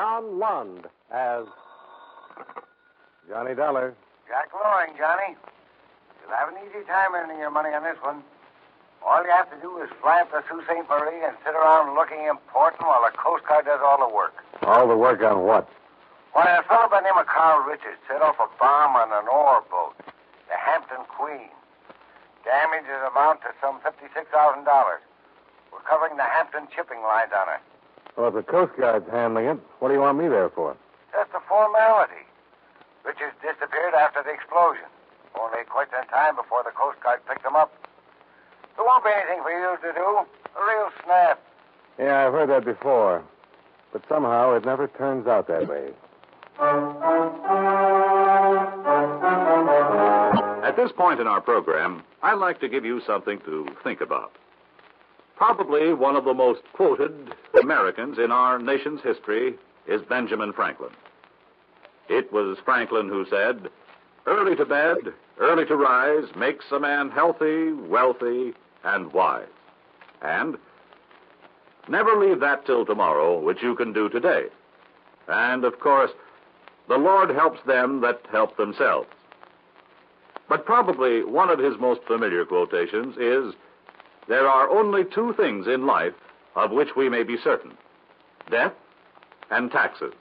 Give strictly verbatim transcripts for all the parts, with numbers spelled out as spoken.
Don Lund as Johnny Dollar. Jack Loring, Johnny. You'll have an easy time earning your money on this one. All you have to do is fly up to Sault Ste. Marie and sit around looking important while the Coast Guard does all the work. All the work on what? Why, a fellow by the name of Carl Richards set off a bomb on an ore boat, the Hampton Queen. Damages amount to some fifty-six thousand dollars. We're covering the Hampton shipping lines on it. Well, if the Coast Guard's handling it, what do you want me there for? Just a formality. Richards disappeared after the explosion. Only quite some time before the Coast Guard picked him up. There won't be anything for you to do. A real snap. Yeah, I've heard that before. But somehow it never turns out that way. At this point in our program, I'd like to give you something to think about. Probably one of the most quoted Americans in our nation's history is Benjamin Franklin. It was Franklin who said, "Early to bed, early to rise makes a man healthy, wealthy, and wise." And never leave that till tomorrow, which you can do today. And, of course, the Lord helps them that help themselves. But probably one of his most familiar quotations is, "There are only two things in life of which we may be certain, death and taxes."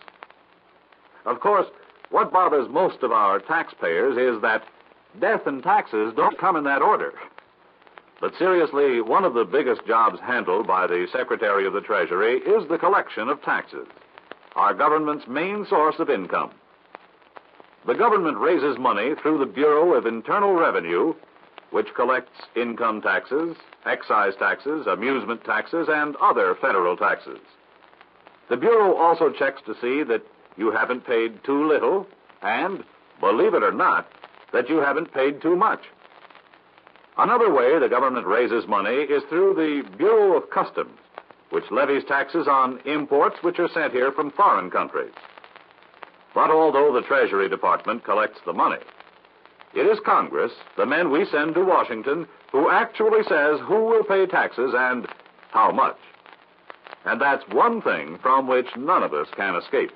Of course, what bothers most of our taxpayers is that death and taxes don't come in that order. But seriously, one of the biggest jobs handled by the Secretary of the Treasury is the collection of taxes, our government's main source of income. The government raises money through the Bureau of Internal Revenue, which collects income taxes, excise taxes, amusement taxes, and other federal taxes. The Bureau also checks to see that you haven't paid too little, and, believe it or not, that you haven't paid too much. Another way the government raises money is through the Bureau of Customs, which levies taxes on imports which are sent here from foreign countries. But although the Treasury Department collects the money, it is Congress, the men we send to Washington, who actually says who will pay taxes and how much. And that's one thing from which none of us can escape.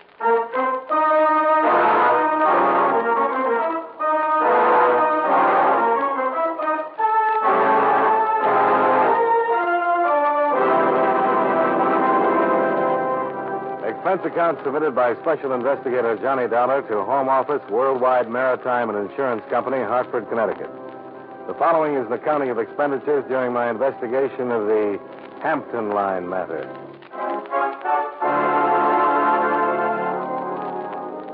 Expense account submitted by Special Investigator Johnny Dollar to Home Office, Worldwide Maritime and Insurance Company, Hartford, Connecticut. The following is an accounting of expenditures during my investigation of the Hampton Line matter.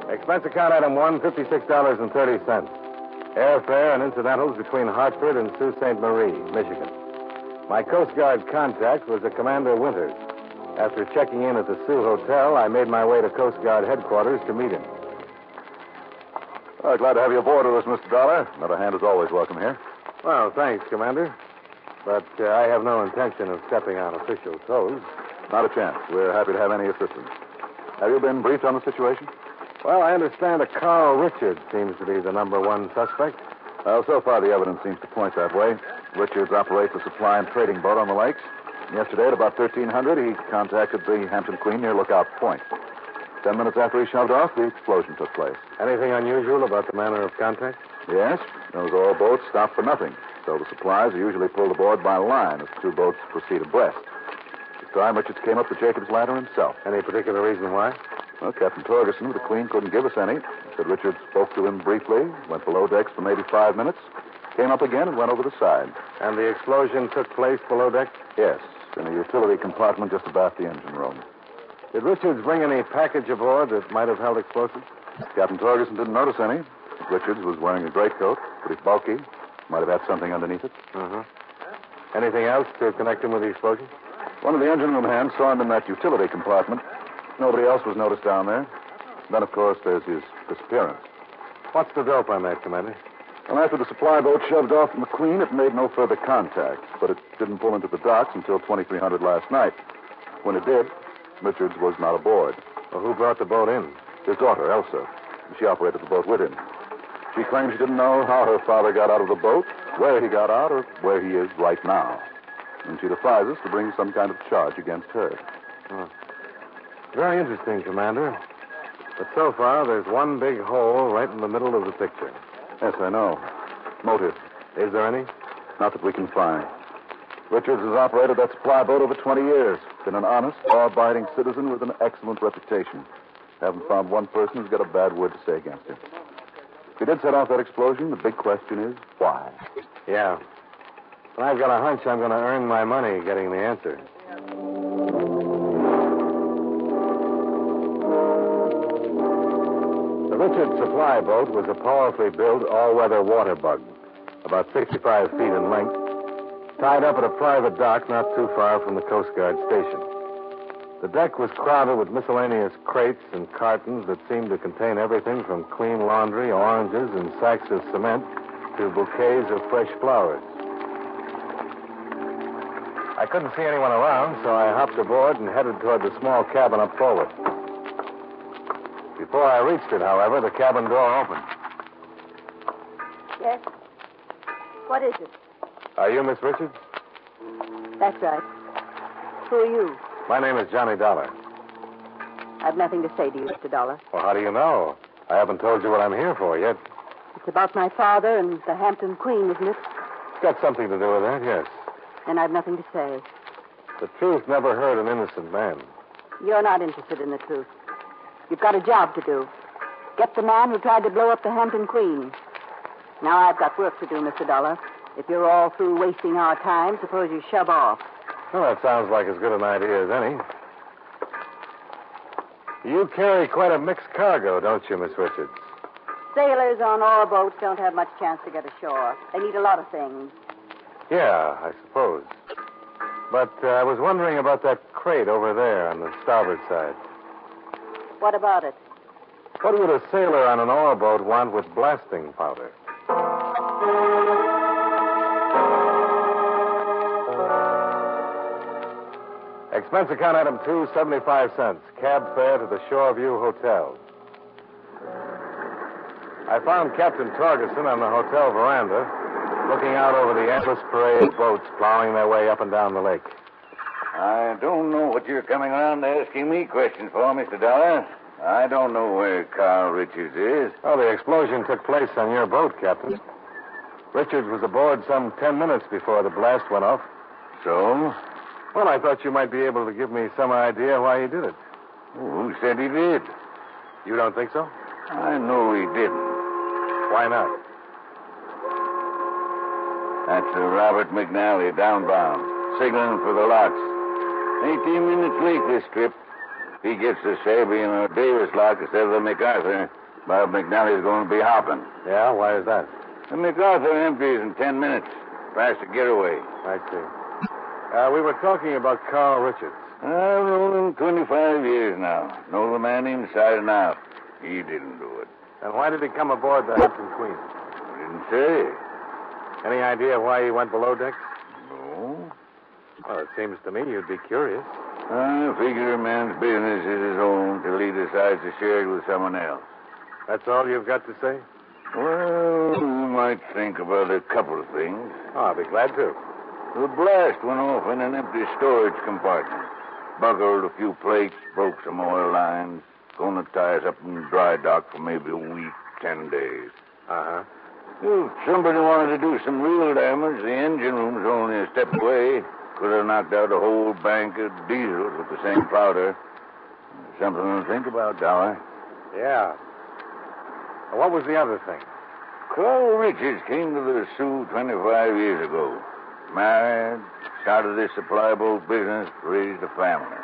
Expense account item one, fifty-six dollars and thirty cents. Airfare and incidentals between Hartford and Sault Ste. Marie, Michigan. My Coast Guard contact was the Commander Winters. After checking in at the Sioux Hotel, I made my way to Coast Guard headquarters to meet him. Well, glad to have you aboard with us, Mister Dollar. Another hand is always welcome here. Well, thanks, Commander. But uh, I have no intention of stepping on official toes. Not a chance. We're happy to have any assistance. Have you been briefed on the situation? Well, I understand that Carl Richards seems to be the number one suspect. Well, so far the evidence seems to point that way. Richards operates a supply and trading boat on the lakes. Yesterday at about thirteen hundred, he contacted the Hampton Queen near Lookout Point. Ten minutes after he shoved off, the explosion took place. Anything unusual about the manner of contact? Yes. Those oil boats stopped for nothing, so the supplies are usually pulled aboard by line as the two boats proceed abreast. This time, Richards came up the Jacob's ladder himself. Any particular reason why? Well, Captain Torgerson with the Queen couldn't give us any. Said Richards spoke to him briefly, went below decks for maybe five minutes, came up again and went over the side. And the explosion took place below decks? Yes, in a utility compartment just about the engine room. Did Richards bring any package aboard that might have held explosives? Captain Torgerson didn't notice any. Richards was wearing a greatcoat, pretty bulky. Might have had something underneath it. Uh-huh. Anything else to connect him with the explosion? One of the engine room hands saw him in that utility compartment. Nobody else was noticed down there. Then, of course, there's his disappearance. What's the dope on that, Commander? Well, after the supply boat shoved off from the Queen, it made no further contact. But it didn't pull into the docks until twenty-three hundred last night. When it did, Richards was not aboard. Well, who brought the boat in? His daughter, Elsa. She operated the boat with him. She claims she didn't know how her father got out of the boat, where he got out, or where he is right now. And she defies us to bring some kind of charge against her. Oh. Very interesting, Commander. But so far, there's one big hole right in the middle of the picture. Yes, I know. Motive. Is there any? Not that we can find. Richards has operated that supply boat over twenty years. Been an honest, law-abiding citizen with an excellent reputation. Haven't found one person who's got a bad word to say against him. If he did set off that explosion, the big question is, why? Yeah. But I've got a hunch I'm going to earn my money getting the answer. The Richards supply boat was a powerfully built all-weather water bug, about sixty-five feet in length, tied up at a private dock not too far from the Coast Guard station. The deck was crowded with miscellaneous crates and cartons that seemed to contain everything from clean laundry, oranges, and sacks of cement to bouquets of fresh flowers. I couldn't see anyone around, so I hopped aboard and headed toward the small cabin up forward. Before I reached it, however, the cabin door opened. Yes? What is it? Are you Miss Richards? That's right. Who are you? My name is Johnny Dollar. I've nothing to say to you, Mister Dollar. Well, how do you know? I haven't told you what I'm here for yet. It's about my father and the Hampton Queen, isn't it? It's got something to do with that, yes. Then I've nothing to say. The truth never hurt an innocent man. You're not interested in the truth. You've got a job to do. Get the man who tried to blow up the Hampton Queen. Now I've got work to do, Mister Dollar. If you're all through wasting our time, suppose you shove off. Well, that sounds like as good an idea as any. You carry quite a mixed cargo, don't you, Miss Richards? Sailors on all boats don't have much chance to get ashore. They need a lot of things. Yeah, I suppose. But uh, I was wondering about that crate over there on the starboard side. What about it? What would a sailor on an oil boat want with blasting powder? Expense account item two, seventy-five cents. Cab fare to the Shoreview Hotel. I found Captain Torgerson on the hotel veranda, looking out over the endless parade of boats plowing their way up and down the lake. I don't know what you're coming around asking me questions for, Mister Dollar. I don't know where Carl Richards is. Oh, the explosion took place on your boat, Captain. Richards was aboard some ten minutes before the blast went off. So? Well, I thought you might be able to give me some idea why he did it. Who said he did? You don't think so? I know he didn't. Why not? That's the Robert McNally downbound, signaling for the locks. Eighteen minutes late this trip. He gets to Sabian or Davis lock instead of the MacArthur. Bob McNally's going to be hopping. Yeah, why is that? The MacArthur empties in ten minutes. Faster getaway. I see. Uh, we were talking about Carl Richards. I've known him twenty-five years now. Know the man inside and out. He didn't do it. Then why did he come aboard the Hampton Queen? I didn't say. Any idea why he went below decks? No. Well, it seems to me you'd be curious. I figure a man's business is his own till he decides to share it with someone else. That's all you've got to say? Well, you might think about a couple of things. Oh, I'll be glad to. The blast went off in an empty storage compartment. Buckled a few plates, broke some oil lines. Gonna tie us up in the dry dock for maybe a week, ten days. Uh-huh. If somebody wanted to do some real damage, the engine room's only a step away. Could have knocked out a whole bank of diesel with the same powder. Something to think about, Dollar. Yeah. What was the other thing? Carl Richards came to the Sioux twenty-five years ago. Married, started this supply boat business, raised a family.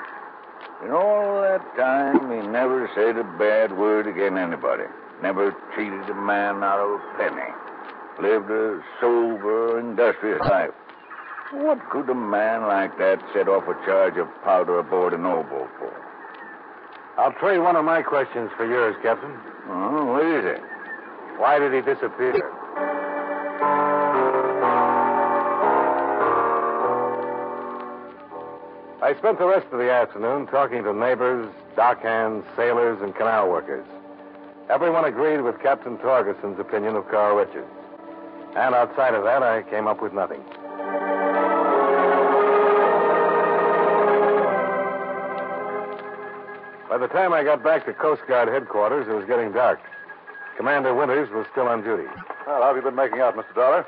In all that time, he never said a bad word against anybody. Never cheated a man out of a penny. Lived a sober, industrious life. What could a man like that set off a charge of powder aboard an old boat for? I'll trade one of my questions for yours, Captain. Oh, what is it? Why did he disappear? I spent the rest of the afternoon talking to neighbors, dockhands, sailors, and canal workers. Everyone agreed with Captain Torgerson's opinion of Carl Richards. And outside of that, I came up with nothing. By the time I got back to Coast Guard headquarters, it was getting dark. Commander Winters was still on duty. Well, how have you been making out, Mister Dollar?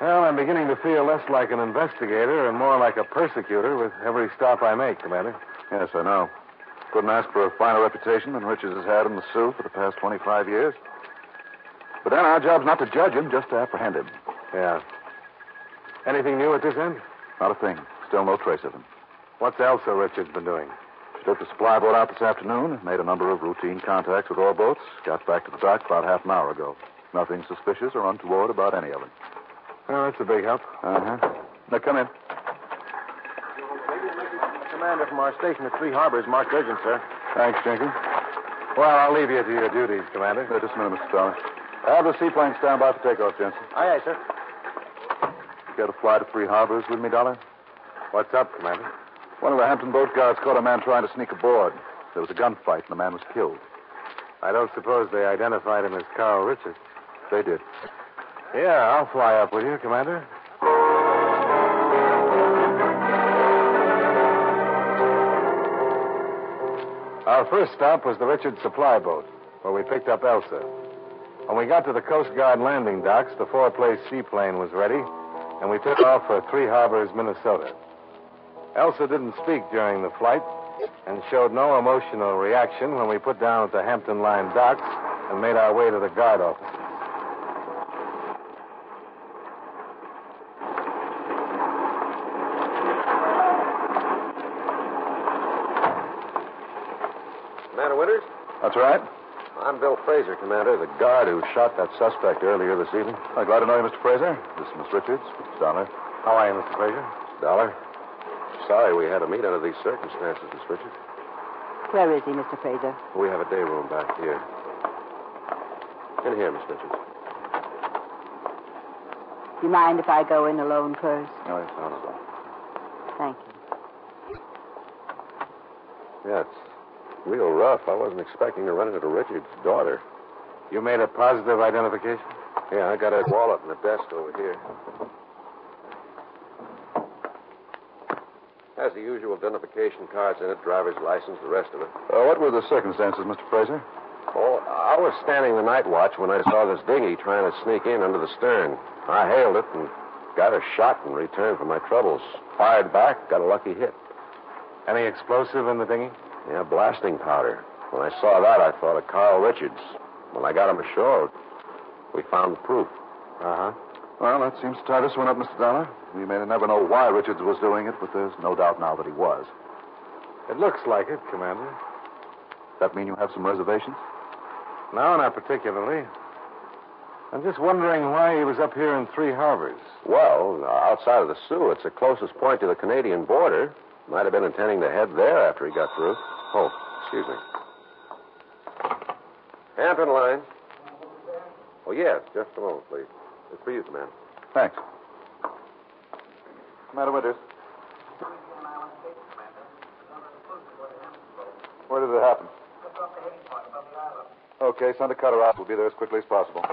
Well, I'm beginning to feel less like an investigator and more like a persecutor with every stop I make, Commander. Yes, I know. Couldn't ask for a finer reputation than Richards has had in the Sioux for the past twenty-five years. But then our job's not to judge him, just to apprehend him. Yeah. Anything new at this end? Not a thing. Still no trace of him. What's Elsa Richards been doing? She took the supply boat out this afternoon, made a number of routine contacts with all boats, got back to the dock about half an hour ago. Nothing suspicious or untoward about any of them. Well, that's a big help. Uh-huh. Now, come in. Commander from our station at Three Harbors, marked urgent, sir. Thanks, Jenkins. Well, I'll leave you to your duties, Commander. Wait just a minute, Mister Dollar. Have the seaplane stand by for takeoff, Jensen. Aye, aye, sir. You care to fly to Three Harbors with me, Dollar? What's up, Commander? One of the Hampton boat guards caught a man trying to sneak aboard. There was a gunfight, and the man was killed. I don't suppose they identified him as Carl Richards. They did. Yeah, I'll fly up with you, Commander. Our first stop was the Richards supply boat, where we picked up Elsa. When we got to the Coast Guard landing docks, the four-place seaplane was ready, and we took off for Three Harbors, Minnesota. Elsa didn't speak during the flight and showed no emotional reaction when we put down at the Hampton Line docks and made our way to the guard offices. Commander Winters? That's right. I'm Bill Fraser, Commander, the guard who shot that suspect earlier this evening. I'm glad to know you, Mister Fraser. This is Miss Richards, Mister Dollar. How are you, Mister Fraser? Dollar. Sorry we had to meet under these circumstances, Miss Richards. Where is he, Mister Fraser? We have a day room back here. In here, Miss Richards. Do you mind if I go in alone first? No, it's not at all. Thank you. Yeah, it's real rough. I wasn't expecting to run into Richard's daughter. You made a positive identification? Yeah, I got her wallet in the desk over here. Has the usual identification cards in it, driver's license, the rest of it. Uh, what were the circumstances, Mister Fraser? Oh, I was standing the night watch when I saw this dinghy trying to sneak in under the stern. I hailed it and got her shot in return for my troubles. Fired back, got a lucky hit. Any explosive in the dinghy? Yeah, blasting powder. When I saw that, I thought of Carl Richards. When I got him ashore, we found the proof. Uh-huh. Well, that seems to tie this one up, Mister Dollar. We may never know why Richards was doing it, but there's no doubt now that he was. It looks like it, Commander. Does that mean you have some reservations? No, not particularly. I'm just wondering why he was up here in Three Harbors. Well, outside of the Sioux, it's the closest point to the Canadian border. Might have been intending to head there after he got through. Oh, excuse me. Hampton Line. Oh, yes, just a moment, please. It's for you, Commander. Thanks. Commander Winters. Where did it happen? Okay, send a cutter out. We'll be there as quickly as possible.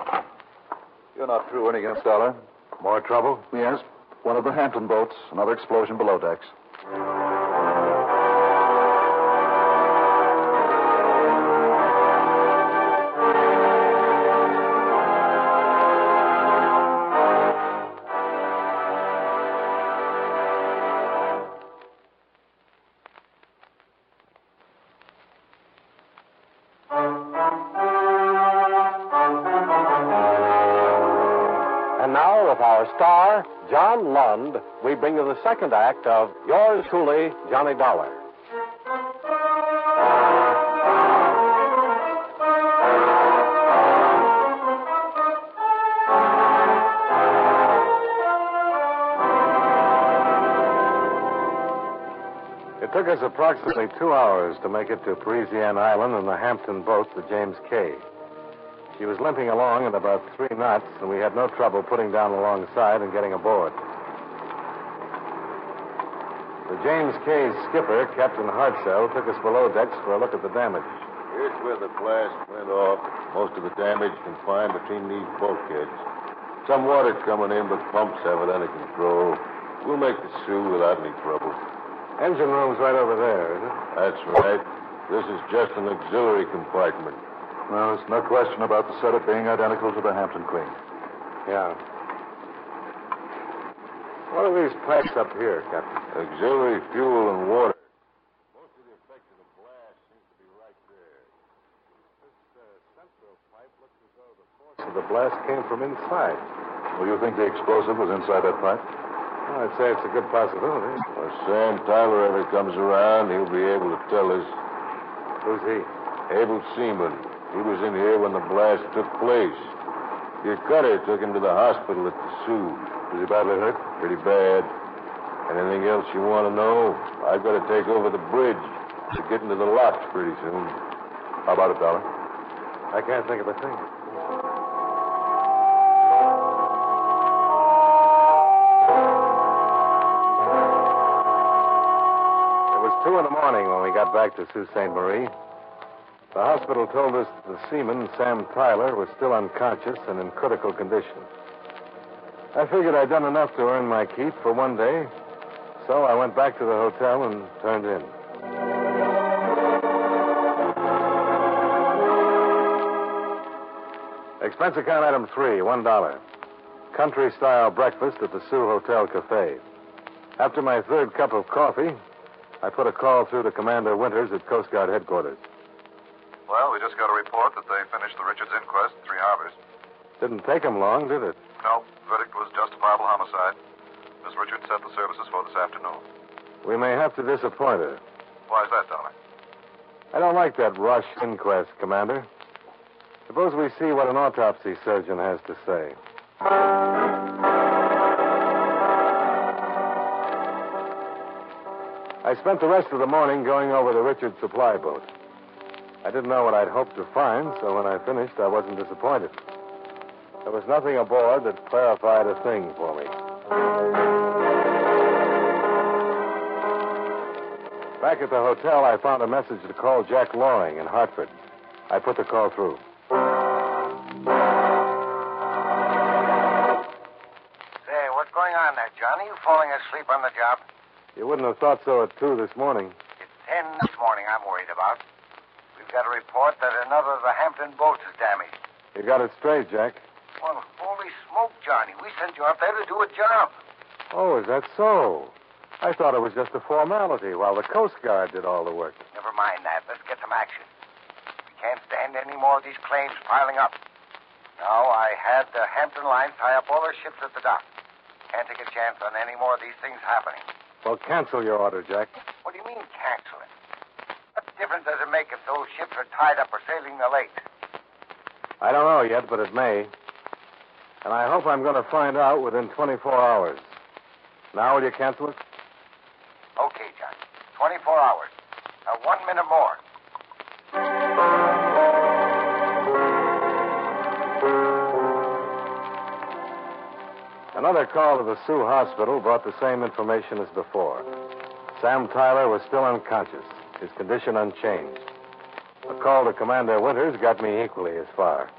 You're not through any against Dollar. More trouble? Yes. One of the Hampton boats. Another explosion below decks. Star, John Lund, we bring you the second act of Yours Truly, Johnny Dollar. It took us approximately two hours to make it to Parisian Island in the Hampton boat, the James K. She was limping along at about three knots, and we had no trouble putting down alongside and getting aboard. The James K.'s skipper, Captain Hardsell, took us below decks for a look at the damage. Here's where the blast went off. Most of the damage confined between these bulkheads. Some water's coming in, but pumps haven't any control. We'll make the Sioux without any trouble. Engine room's right over there, isn't it? That's right. This is just an auxiliary compartment. Well, there's no question about the setup being identical to the Hampton Queen. Yeah. What are these pipes up here, Captain? Auxiliary fuel and water. Most of the effect of the blast seems to be right there. This uh, central pipe looks as though the force of the blast came from inside. Well, you think the explosive was inside that pipe? Well, I'd say it's a good possibility. Well, if Sam Tyler ever comes around, he'll be able to tell us. Who's he? Able seaman. He was in here when the blast took place. Your cutter took him to the hospital at the Sioux. Was he badly hurt? Pretty bad. Anything else you want to know? I've got to take over the bridge. They're getting to the locks pretty soon. How about it, Dollar? I can't think of a thing. Two in the morning when we got back to Sault Ste. Marie. The hospital told us the seaman, Sam Tyler, was still unconscious and in critical condition. I figured I'd done enough to earn my keep for one day, so I went back to the hotel and turned in. Expense account item three, one dollar. Country-style breakfast at the Sioux Hotel Cafe. After my third cup of coffee, I put a call through to Commander Winters at Coast Guard headquarters. Well, we just got a report that they finished the Richards inquest at Three Harbors. Didn't take them long, did it? No. Verdict was justifiable homicide. Miss Richards set the services for this afternoon. We may have to disappoint her. Why is that, Dollar? I don't like that rush inquest, Commander. Suppose we see what an autopsy surgeon has to say. I spent the rest of the morning going over the Richards supply boat. I didn't know what I'd hoped to find, so when I finished, I wasn't disappointed. There was nothing aboard that clarified a thing for me. Back at the hotel, I found a message to call Jack Loring in Hartford. I put the call through. Say, what's going on there, Johnny? You falling asleep on the job? You wouldn't have thought so at two this morning. It's ten this morning I'm worried about. We've got a report that another of the Hampton boats is damaged. You got it straight, Jack. Well, holy smoke, Johnny. We sent you out there to do a job. Oh, is that so? I thought it was just a formality while the Coast Guard did all the work. Never mind that. Let's get some action. We can't stand any more of these claims piling up. Now, I had the Hampton Line tie up all their ships at the dock. Can't take a chance on any more of these things happening. Well, cancel your order, Jack. What do you mean, cancel it? What difference does it make if those ships are tied up or sailing the lake? I don't know yet, but it may. And I hope I'm going to find out within twenty-four hours. Now, will you cancel it? Okay, Jack. twenty-four hours. Now, one minute more. Another call to the Sioux Hospital brought the same information as before. Sam Tyler was still unconscious, his condition unchanged. A call to Commander Winters got me equally as far.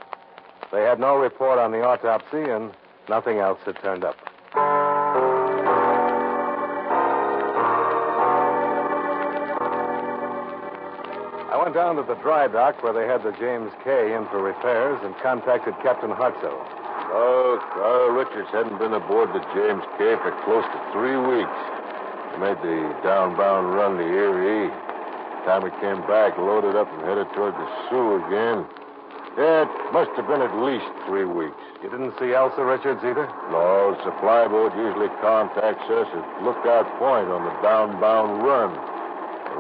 They had no report on the autopsy, and nothing else had turned up. I went down to the dry dock where they had the James K. in for repairs and contacted Captain Hardsell. Oh, Carl Richards hadn't been aboard the James K. for close to three weeks. He made the downbound run to Erie. Time he came back, loaded up and headed toward the Sioux again. Yeah, it must have been at least three weeks. You didn't see Elsa Richards either? No, the supply boat usually contacts us at Lookout Point on the downbound run.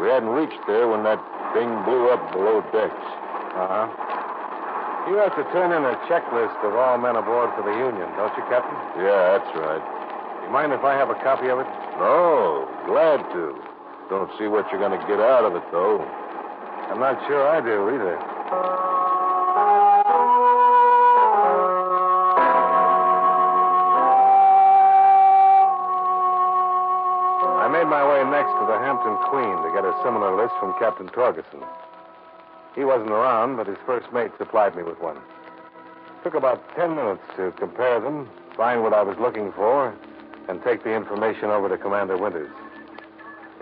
We hadn't reached there when that thing blew up below decks. Uh-huh. You have to turn in a checklist of all men aboard for the Union, don't you, Captain? Yeah, that's right. You mind if I have a copy of it? No, glad to. Don't see what you're going to get out of it, though. I'm not sure I do, either. I made my way next to the Hampton Queen to get a similar list from Captain Torgerson. He wasn't around, but his first mate supplied me with one. Took about ten minutes to compare them, find what I was looking for, and take the information over to Commander Winters.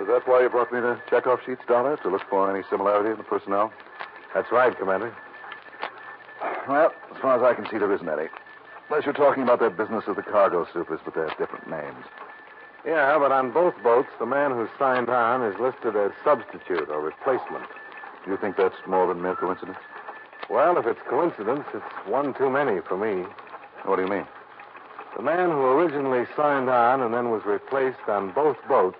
Is that why you brought me the checkoff sheets, Dollar, to look for any similarity in the personnel? That's right, Commander. Well, as far as I can see, there isn't any. Unless you're talking about that business of the cargo supers, but they have different names. Yeah, but on both boats, the man who signed on is listed as substitute or replacement. Do you think that's more than mere coincidence? Well, if it's coincidence, it's one too many for me. What do you mean? The man who originally signed on and then was replaced on both boats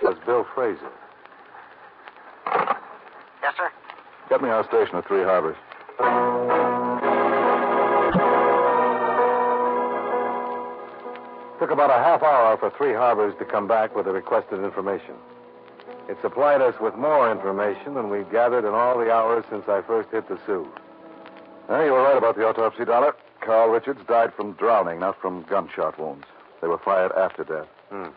was Bill Fraser. Yes, sir? Get me our station at Three Harbors. Took about a half hour for Three Harbors to come back with the requested information. It supplied us with more information than we gathered in all the hours since I first hit the Sioux. Now, you were right about the autopsy, Dollar. Carl Richards died from drowning, not from gunshot wounds. They were fired after death. Hmm.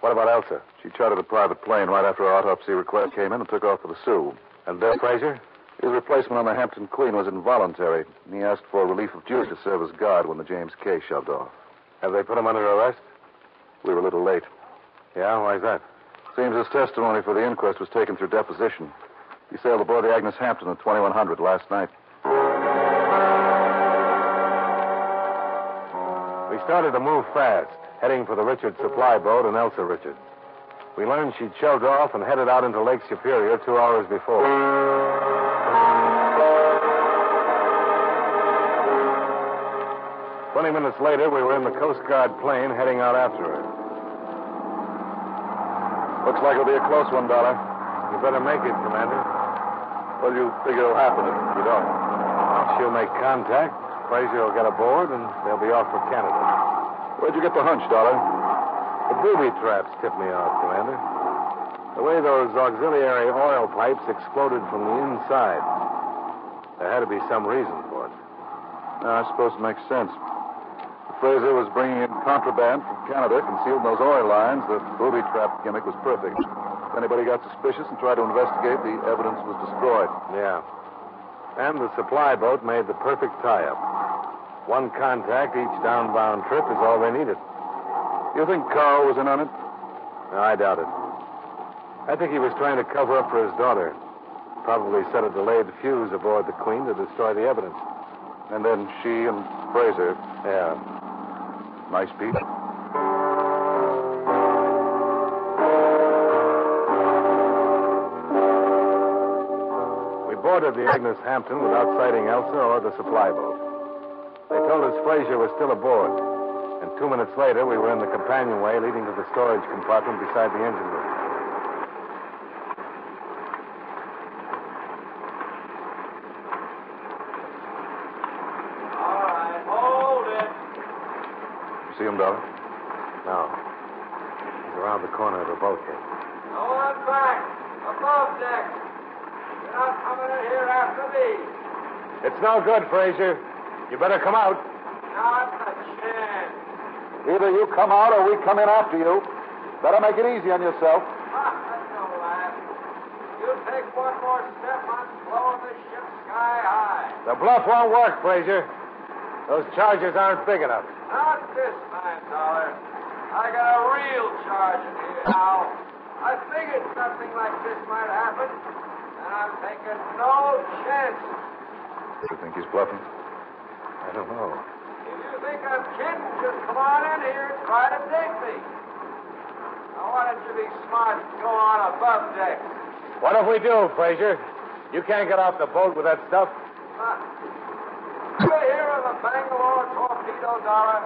What about Elsa? She chartered a private plane right after her autopsy request came in and took off for the Sioux. And Bill Fraser? His replacement on the Hampton Queen was involuntary. He asked for relief of duty to serve as guard when the James K. shoved off. Have they put him under arrest? We were a little late. Yeah? Why's that? Seems his testimony for the inquest was taken through deposition. He sailed aboard the Agnes Hampton at twenty-one hundred last night. We started to move fast, heading for the Richards supply boat and Elsa Richards. We learned she'd shoved off and headed out into Lake Superior two hours before. Twenty minutes later, we were in the Coast Guard plane heading out after her. Looks like it'll be a close one, Dollar. You better make it, Commander. Well, you figure it'll happen if you don't. She'll make contact, Fraser will get aboard, and they'll be off for Canada. Where'd you get the hunch, Dollar? The booby traps tipped me off, Commander. The way those auxiliary oil pipes exploded from the inside. There had to be some reason for it. No, I suppose it makes sense. Fraser was bringing in contraband from Canada, concealed in those oil lines. The booby trap gimmick was perfect. If anybody got suspicious and tried to investigate, the evidence was destroyed. Yeah. And the supply boat made the perfect tie-up. One contact each downbound trip is all they needed. You think Carl was in on it? No, I doubt it. I think he was trying to cover up for his daughter. Probably set a delayed fuse aboard the Queen to destroy the evidence. And then she and Fraser... Yeah. Nice beat. We boarded the Agnes Hampton without sighting Elsa or the supply boat. They told us Fraser was still aboard, and two minutes later we were in the companionway leading to the storage compartment beside the engine room. See him, Dollar? No. He's around the corner of the bulkhead. No one back. Above deck. You're not coming in here after me. It's no good, Fraser. You better come out. Not a chance. Either you come out or we come in after you. Better make it easy on yourself. That's no lad. You take one more step, I'm blowing the ship sky high. The bluff won't work, Fraser. Those charges aren't big enough. Not this time, Dollar. I got a real charge in here now. I figured something like this might happen, and I'm taking no chances. You think he's bluffing? I don't know. If you think I'm kidding, just come on in here and try to dig me. Now, why don't you be smart and go on above deck? What if we do, Fraser? You can't get off the boat with that stuff. Huh. You hear of the Bangalore Torpedo, Dollar?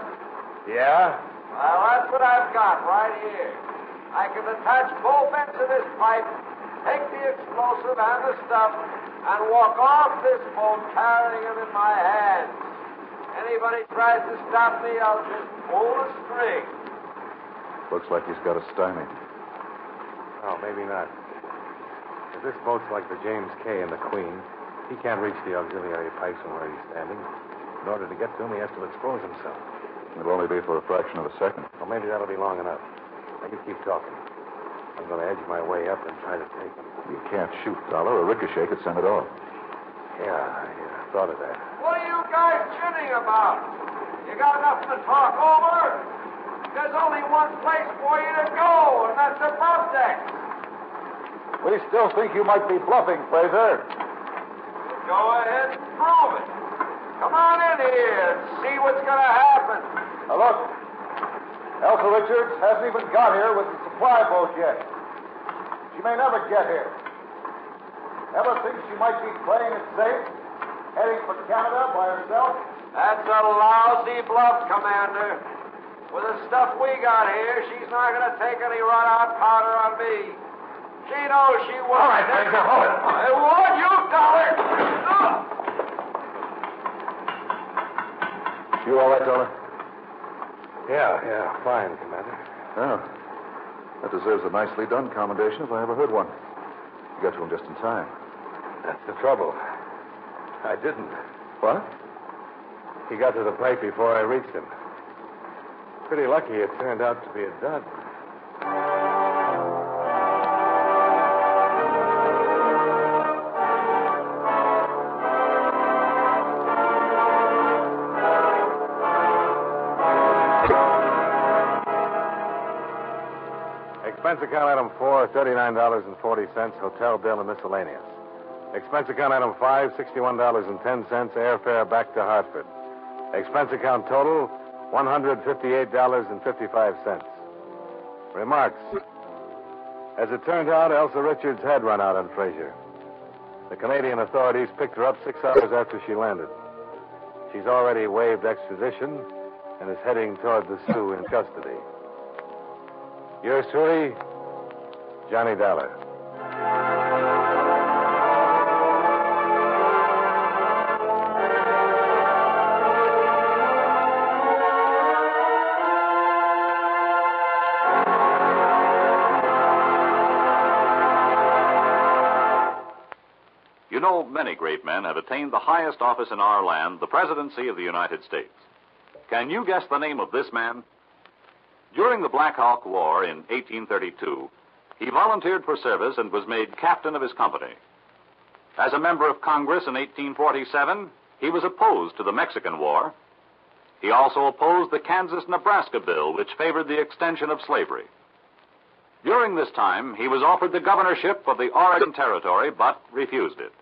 Yeah? Well, that's what I've got right here. I can attach both ends of this pipe, take the explosive and the stuff, and walk off this boat carrying them in my hands. Anybody tries to stop me, I'll just pull the string. Looks like he's got a stymie. Oh, maybe not. If this boat's like the James K. and the Queen... He can't reach the auxiliary pipes from where he's standing. In order to get to him, he has to expose himself. It'll only be for a fraction of a second. Well, maybe that'll be long enough. Now, you keep talking. I'm going to edge my way up and try to take him. You can't shoot, Dollar. A ricochet could send it off. Yeah, I uh, thought of that. What are you guys chinning about? You got enough to talk over? There's only one place for you to go, and that's above deck. We still think you might be bluffing, Fraser. Go ahead and prove it. Come on in here and see what's going to happen. Now look, Elsa Richards hasn't even got here with the supply boat yet. She may never get here. Ever think she might be playing it safe, heading for Canada by herself? That's a lousy bluff, Commander. With the stuff we got here, she's not going to take any run-out powder on me. She knows she won't. All right, Major, hold it. I warn you, Dollar. You all right, Dollar? Yeah, yeah, fine, Commander. Yeah. That deserves a nicely done commendation if I ever heard one. You got to him just in time. That's the trouble. I didn't. What? He got to the pipe before I reached him. Pretty lucky it turned out to be a dud. Expense account item four, thirty-nine dollars and forty cents, hotel bill and miscellaneous. Expense account item five, sixty-one dollars and ten cents, airfare back to Hartford. Expense account total, one hundred fifty-eight dollars and fifty-five cents. Remarks. As it turned out, Elsa Richards had run out on Fraser. The Canadian authorities picked her up six hours after she landed. She's already waived extradition and is heading toward the Sioux in custody. Yours truly, Johnny Dollar. You know, many great men have attained the highest office in our land, the presidency of the United States. Can you guess the name of this man? During the Black Hawk War in eighteen thirty-two, he volunteered for service and was made captain of his company. As a member of Congress in eighteen forty-seven, he was opposed to the Mexican War. He also opposed the Kansas-Nebraska bill, which favored the extension of slavery. During this time, he was offered the governorship of the Oregon Territory, but refused it.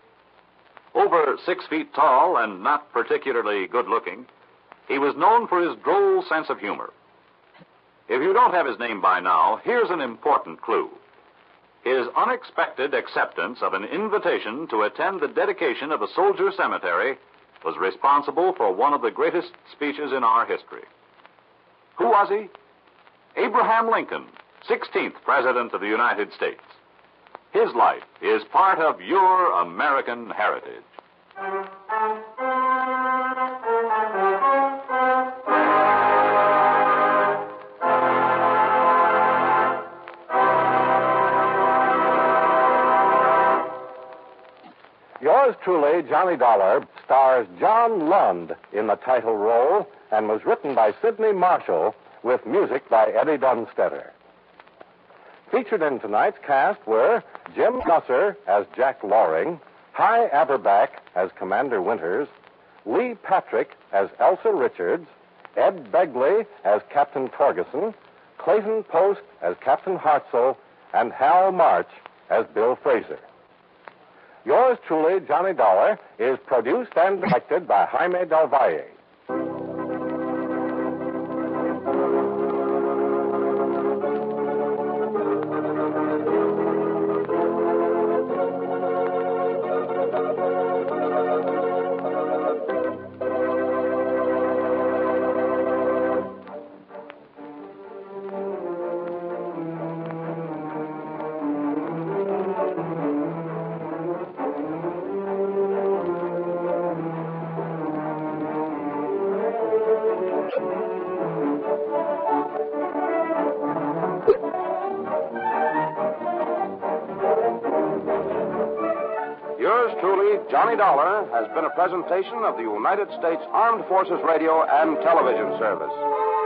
Over six feet tall and not particularly good-looking, he was known for his droll sense of humor. If you don't have his name by now, here's an important clue. His unexpected acceptance of an invitation to attend the dedication of a soldier cemetery was responsible for one of the greatest speeches in our history. Who was he? Abraham Lincoln, sixteenth President of the United States. His life is part of your American heritage. Yours truly, Johnny Dollar, stars John Lund in the title role and was written by Sidney Marshall with music by Eddie Dunstetter. Featured in tonight's cast were Jim Gusser as Jack Loring, High Aberbach as Commander Winters, Lee Patrick as Elsa Richards, Ed Begley as Captain Torgerson, Clayton Post as Captain Hartsell, and Hal March as Bill Fraser. Yours truly, Johnny Dollar, is produced and directed by Jaime Del Valle. Johnny Dollar has been a presentation of the United States Armed Forces Radio and Television Service.